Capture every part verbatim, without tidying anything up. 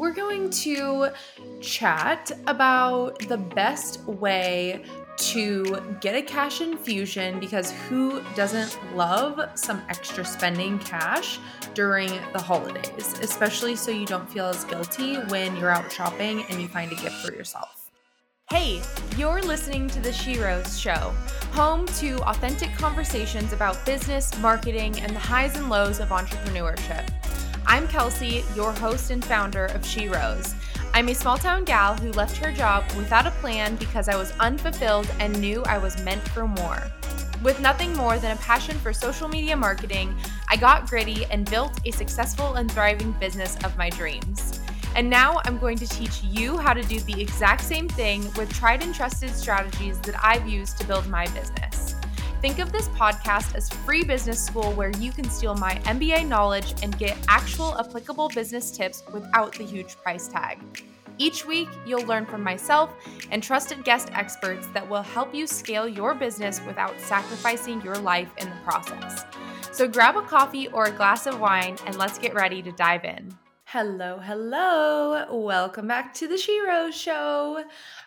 we're going to chat about the best way to get a cash infusion, because who doesn't love some extra spending cash during the holidays, especially so you don't feel as guilty when you're out shopping and you find a gift for yourself. Hey, you're listening to The SheRose Show, home to authentic conversations about business, marketing, and the highs and lows of entrepreneurship. I'm Kelsey, your host and founder of SheRose. I'm a small-town gal who left her job without a plan because I was unfulfilled and knew I was meant for more. With nothing more than a passion for social media marketing, I got gritty and built a successful and thriving business of my dreams. And now I'm going to teach you how to do the exact same thing with tried and trusted strategies that I've used to build my business. Think of this podcast as free business school where you can steal my M B A knowledge and get actual applicable business tips without the huge price tag. Each week, you'll learn from myself and trusted guest experts that will help you scale your business without sacrificing your life in the process. So grab a coffee or a glass of wine and let's get ready to dive in. Hello, hello. Welcome back to the SheRose Show.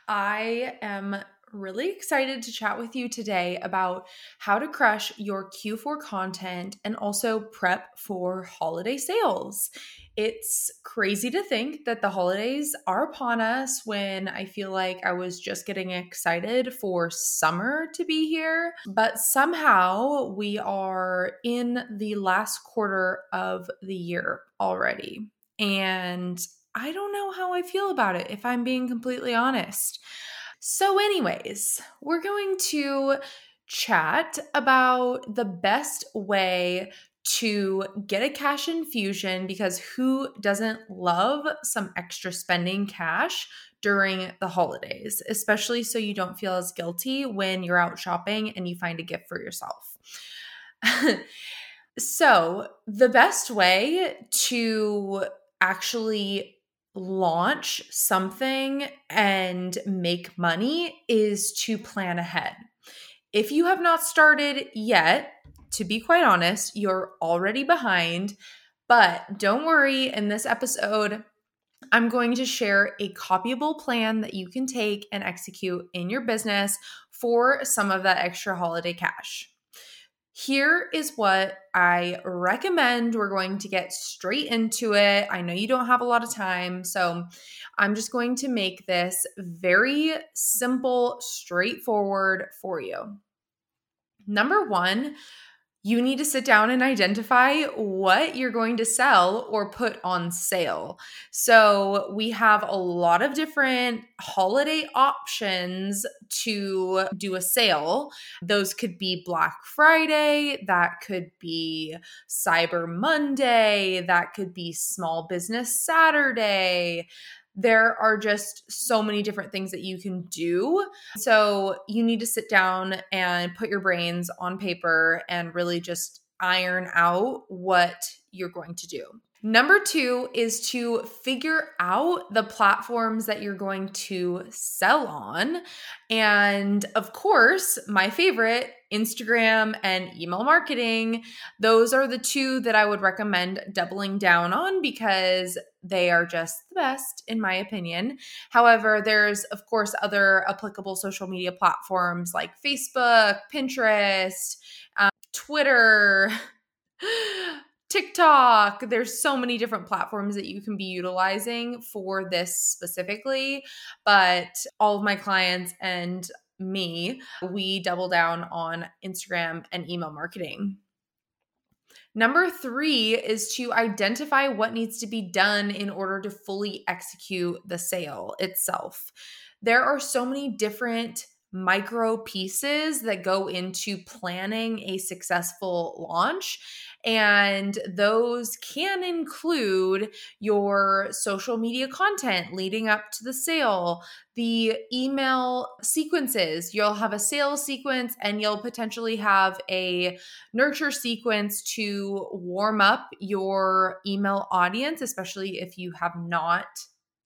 I am really excited to chat with you today about how to crush your Q four content and also prep for holiday sales. It's crazy to think that the holidays are upon us when I feel like I was just getting excited for summer to be here, but somehow we are in the last quarter of the year already. And I don't know how I feel about it, if I'm being completely honest. So anyways, we're going to chat about the best way to get a cash infusion, because who doesn't love some extra spending cash during the holidays, especially so you don't feel as guilty when you're out shopping and you find a gift for yourself. So the best way to actually launch something and make money is to plan ahead. If you have not started yet, to be quite honest, you're already behind, but don't worry. In this episode, I'm going to share a copyable plan that you can take and execute in your business for some of that extra holiday cash. Here is what I recommend. We're going to get straight into it. I know you don't have a lot of time, so I'm just going to make this very simple, straightforward for you. Number one, you need to sit down and identify what you're going to sell or put on sale. So we have a lot of different holiday options to do a sale. Those could be Black Friday, that could be Cyber Monday, that could be Small Business Saturday. There are just so many different things that you can do. So you need to sit down and put your brains on paper and really just iron out what you're going to do. Number two is to figure out the platforms that you're going to sell on. And of course, my favorite, Instagram and email marketing. Those are the two that I would recommend doubling down on because they are just the best, in my opinion. However, there's, of course, other applicable social media platforms like Facebook, Pinterest, um, Twitter, TikTok. There's so many different platforms that you can be utilizing for this specifically, but all of my clients and me, we double down on Instagram and email marketing. Number three is to identify what needs to be done in order to fully execute the sale itself. There are so many different micro pieces that go into planning a successful launch. And those can include your social media content leading up to the sale, the email sequences. You'll have a sales sequence and you'll potentially have a nurture sequence to warm up your email audience, especially if you have not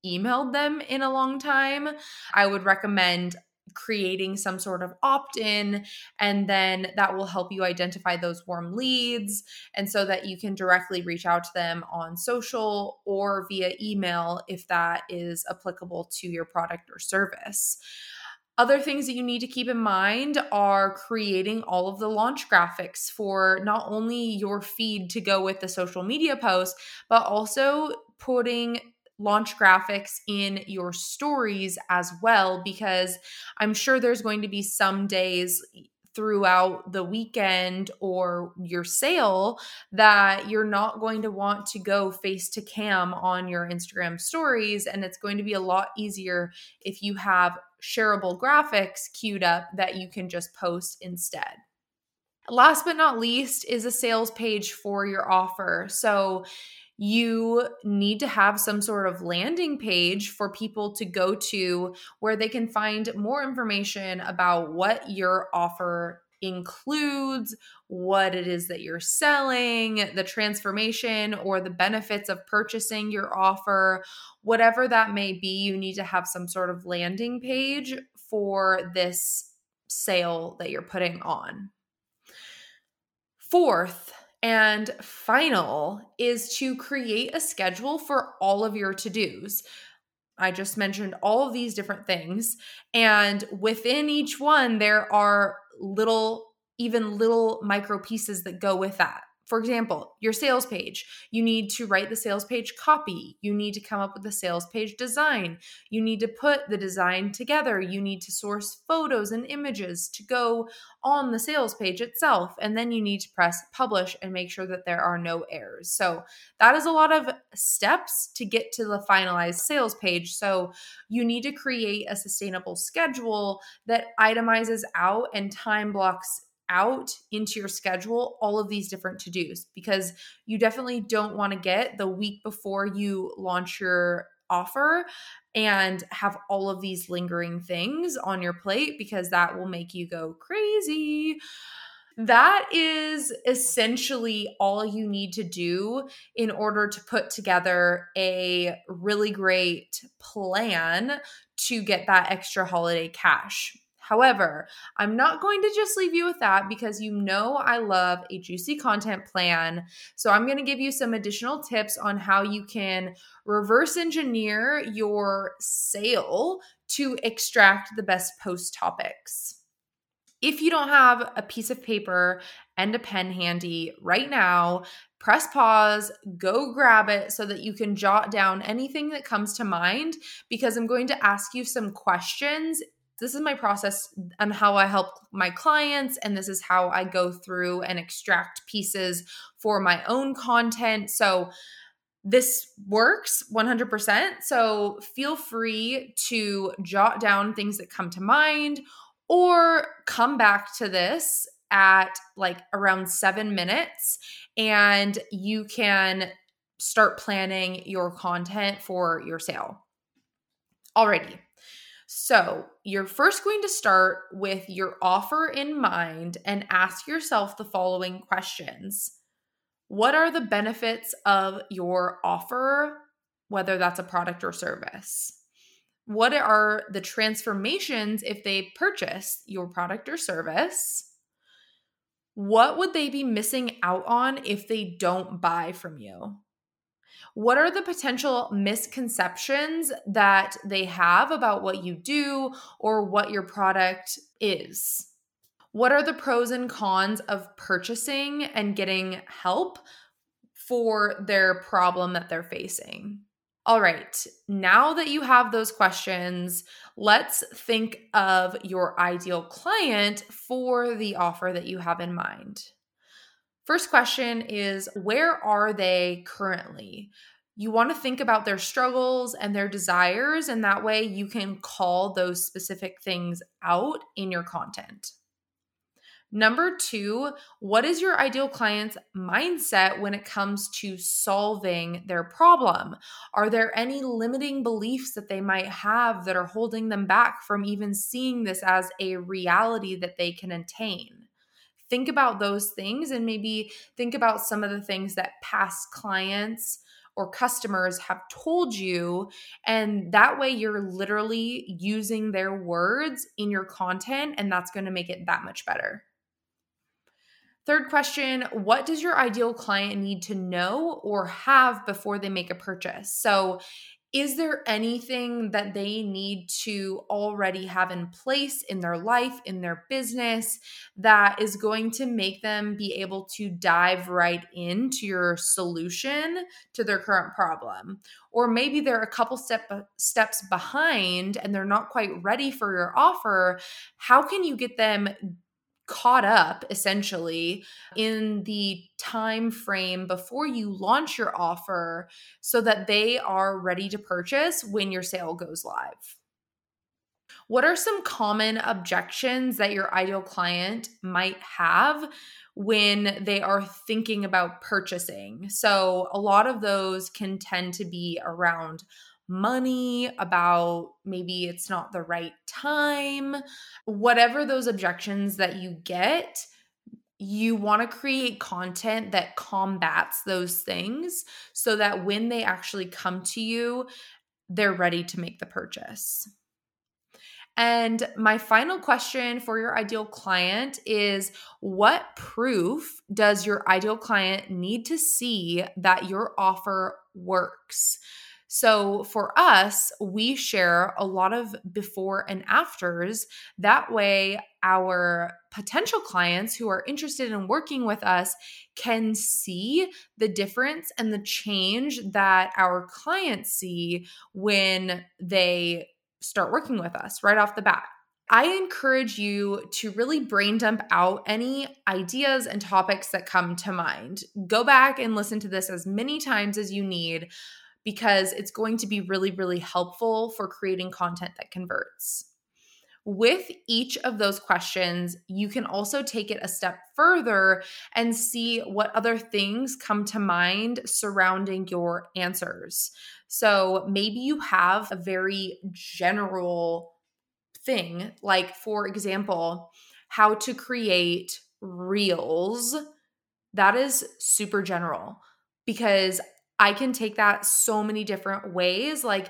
emailed them in a long time. I would recommend creating some sort of opt-in, and then that will help you identify those warm leads, and so that you can directly reach out to them on social or via email if that is applicable to your product or service. Other things that you need to keep in mind are creating all of the launch graphics for not only your feed to go with the social media post, but also putting launch graphics in your stories as well, because I'm sure there's going to be some days throughout the weekend or your sale that you're not going to want to go face to cam on your Instagram stories. And it's going to be a lot easier if you have shareable graphics queued up that you can just post instead. Last but not least is a sales page for your offer. So you need to have some sort of landing page for people to go to where they can find more information about what your offer includes, what it is that you're selling, the transformation or the benefits of purchasing your offer, whatever that may be. You need to have some sort of landing page for this sale that you're putting on. Fourth, and final is to create a schedule for all of your to-dos. I just mentioned all of these different things, and within each one, there are little, even little micro pieces that go with that. For example, your sales page. You need to write the sales page copy. You need to come up with the sales page design. You need to put the design together. You need to source photos and images to go on the sales page itself. And then you need to press publish and make sure that there are no errors. So that is a lot of steps to get to the finalized sales page. So you need to create a sustainable schedule that itemizes out and time blocks out into your schedule all of these different to-dos, because you definitely don't want to get the week before you launch your offer and have all of these lingering things on your plate, because that will make you go crazy. That is essentially all you need to do in order to put together a really great plan to get that extra holiday cash. However, I'm not going to just leave you with that, because you know I love a juicy content plan. So I'm going to give you some additional tips on how you can reverse engineer your sale to extract the best post topics. If you don't have a piece of paper and a pen handy right now, press pause, go grab it so that you can jot down anything that comes to mind, because I'm going to ask you some questions. This is my process on how I help my clients, and this is how I go through and extract pieces for my own content. So this works one hundred percent. So feel free to jot down things that come to mind, or come back to this at like around seven minutes and you can start planning your content for your sale already. So you're first going to start with your offer in mind and ask yourself the following questions. What are the benefits of your offer, whether that's a product or service? What are the transformations if they purchase your product or service? What would they be missing out on if they don't buy from you? What are the potential misconceptions that they have about what you do or what your product is? What are the pros and cons of purchasing and getting help for their problem that they're facing? All right, now that you have those questions, let's think of your ideal client for the offer that you have in mind. First question is, where are they currently? You want to think about their struggles and their desires, and that way you can call those specific things out in your content. Number two, what is your ideal client's mindset when it comes to solving their problem? Are there any limiting beliefs that they might have that are holding them back from even seeing this as a reality that they can attain? Think about those things, and maybe think about some of the things that past clients or customers have told you. And that way you're literally using their words in your content, and that's going to make it that much better. Third question, what does your ideal client need to know or have before they make a purchase? So is there anything that they need to already have in place in their life, in their business, that is going to make them be able to dive right into your solution to their current problem? Or maybe they're a couple step, steps behind and they're not quite ready for your offer. How can you get them caught up essentially in the time frame before you launch your offer so that they are ready to purchase when your sale goes live? What are some common objections that your ideal client might have when they are thinking about purchasing? So a lot of those can tend to be around money, about maybe it's not the right time. Whatever those objections that you get, you want to create content that combats those things so that when they actually come to you, they're ready to make the purchase. And my final question for your ideal client is, what proof does your ideal client need to see that your offer works? So for us, we share a lot of before and afters. That way, our potential clients who are interested in working with us can see the difference and the change that our clients see when they start working with us right off the bat. I encourage you to really brain dump out any ideas and topics that come to mind. Go back and listen to this as many times as you need, because it's going to be really, really helpful for creating content that converts. With each of those questions, you can also take it a step further and see what other things come to mind surrounding your answers. So maybe you have a very general thing, like for example, how to create reels. That is super general, because I can take that so many different ways, like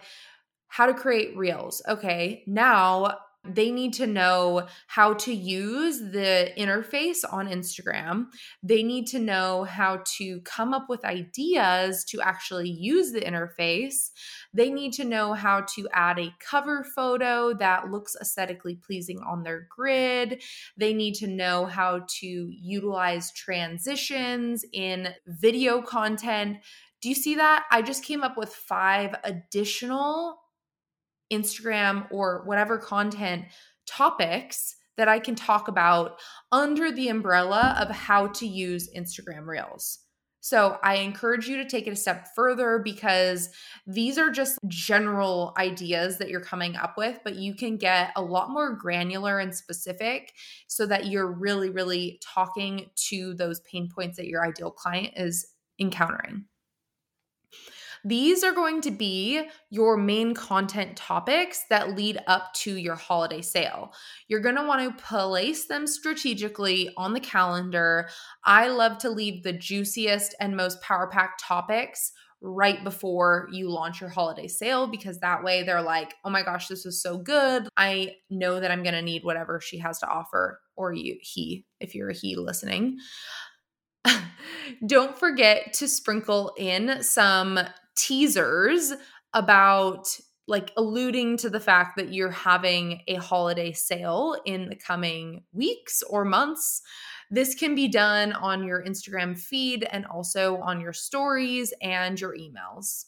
how to create reels. Okay, now they need to know how to use the interface on Instagram. They need to know how to come up with ideas to actually use the interface. They need to know how to add a cover photo that looks aesthetically pleasing on their grid. They need to know how to utilize transitions in video content. Do you see that? I just came up with five additional Instagram or whatever content topics that I can talk about under the umbrella of how to use Instagram Reels. So I encourage you to take it a step further, because these are just general ideas that you're coming up with, but you can get a lot more granular and specific so that you're really, really talking to those pain points that your ideal client is encountering. These are going to be your main content topics that lead up to your holiday sale. You're going to want to place them strategically on the calendar. I love to leave the juiciest and most power-packed topics right before you launch your holiday sale, because that way they're like, oh my gosh, this was so good. I know that I'm going to need whatever she has to offer, or you, he, if you're a he listening. Don't forget to sprinkle in some teasers about like alluding to the fact that you're having a holiday sale in the coming weeks or months. This can be done on your Instagram feed and also on your stories and your emails.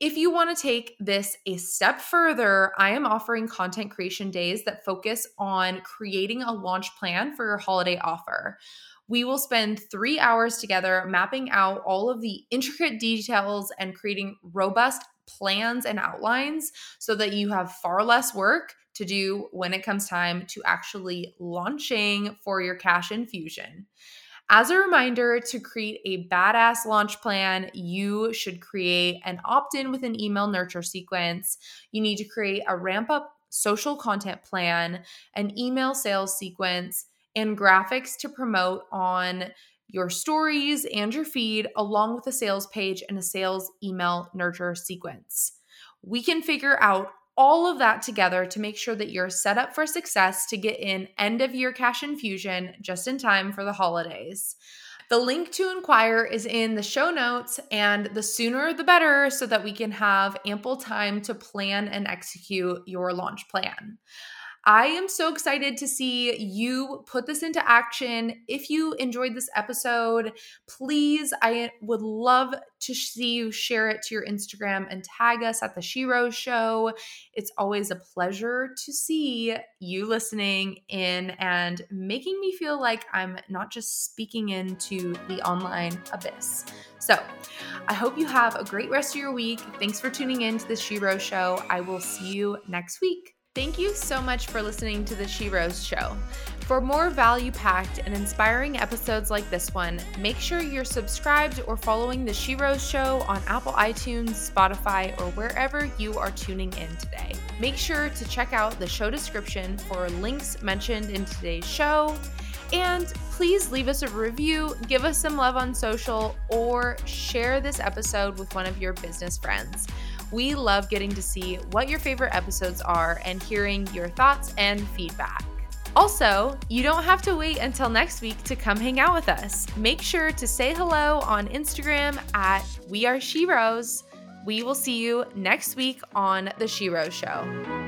If you want to take this a step further, I am offering content creation days that focus on creating a launch plan for your holiday offer. We will spend three hours together mapping out all of the intricate details and creating robust plans and outlines so that you have far less work to do when it comes time to actually launching for your cash infusion. As a reminder, to create a badass launch plan, you should create an opt-in with an email nurture sequence. You need to create a ramp-up social content plan, an email sales sequence, and graphics to promote on your stories and your feed along with a sales page and a sales email nurture sequence. We can figure out all of that together to make sure that you're set up for success to get in end of year cash infusion just in time for the holidays. The link to inquire is in the show notes, and the sooner the better so that we can have ample time to plan and execute your launch plan. I am so excited to see you put this into action. If you enjoyed this episode, please, I would love to see you share it to your Instagram and tag us at the SheRose Show. It's always a pleasure to see you listening in and making me feel like I'm not just speaking into the online abyss. So I hope you have a great rest of your week. Thanks for tuning in to the SheRose Show. I will see you next week. Thank you so much for listening to the SheRose Show. For more value-packed and inspiring episodes like this one, make sure you're subscribed or following the SheRose Show on Apple iTunes, Spotify, or wherever you are tuning in today. Make sure to check out the show description for links mentioned in today's show. And please leave us a review, give us some love on social, or share this episode with one of your business friends. We love getting to see what your favorite episodes are and hearing your thoughts and feedback. Also, you don't have to wait until next week to come hang out with us. Make sure to say hello on Instagram at We Are SheRose. We will see you next week on The SheRose Show.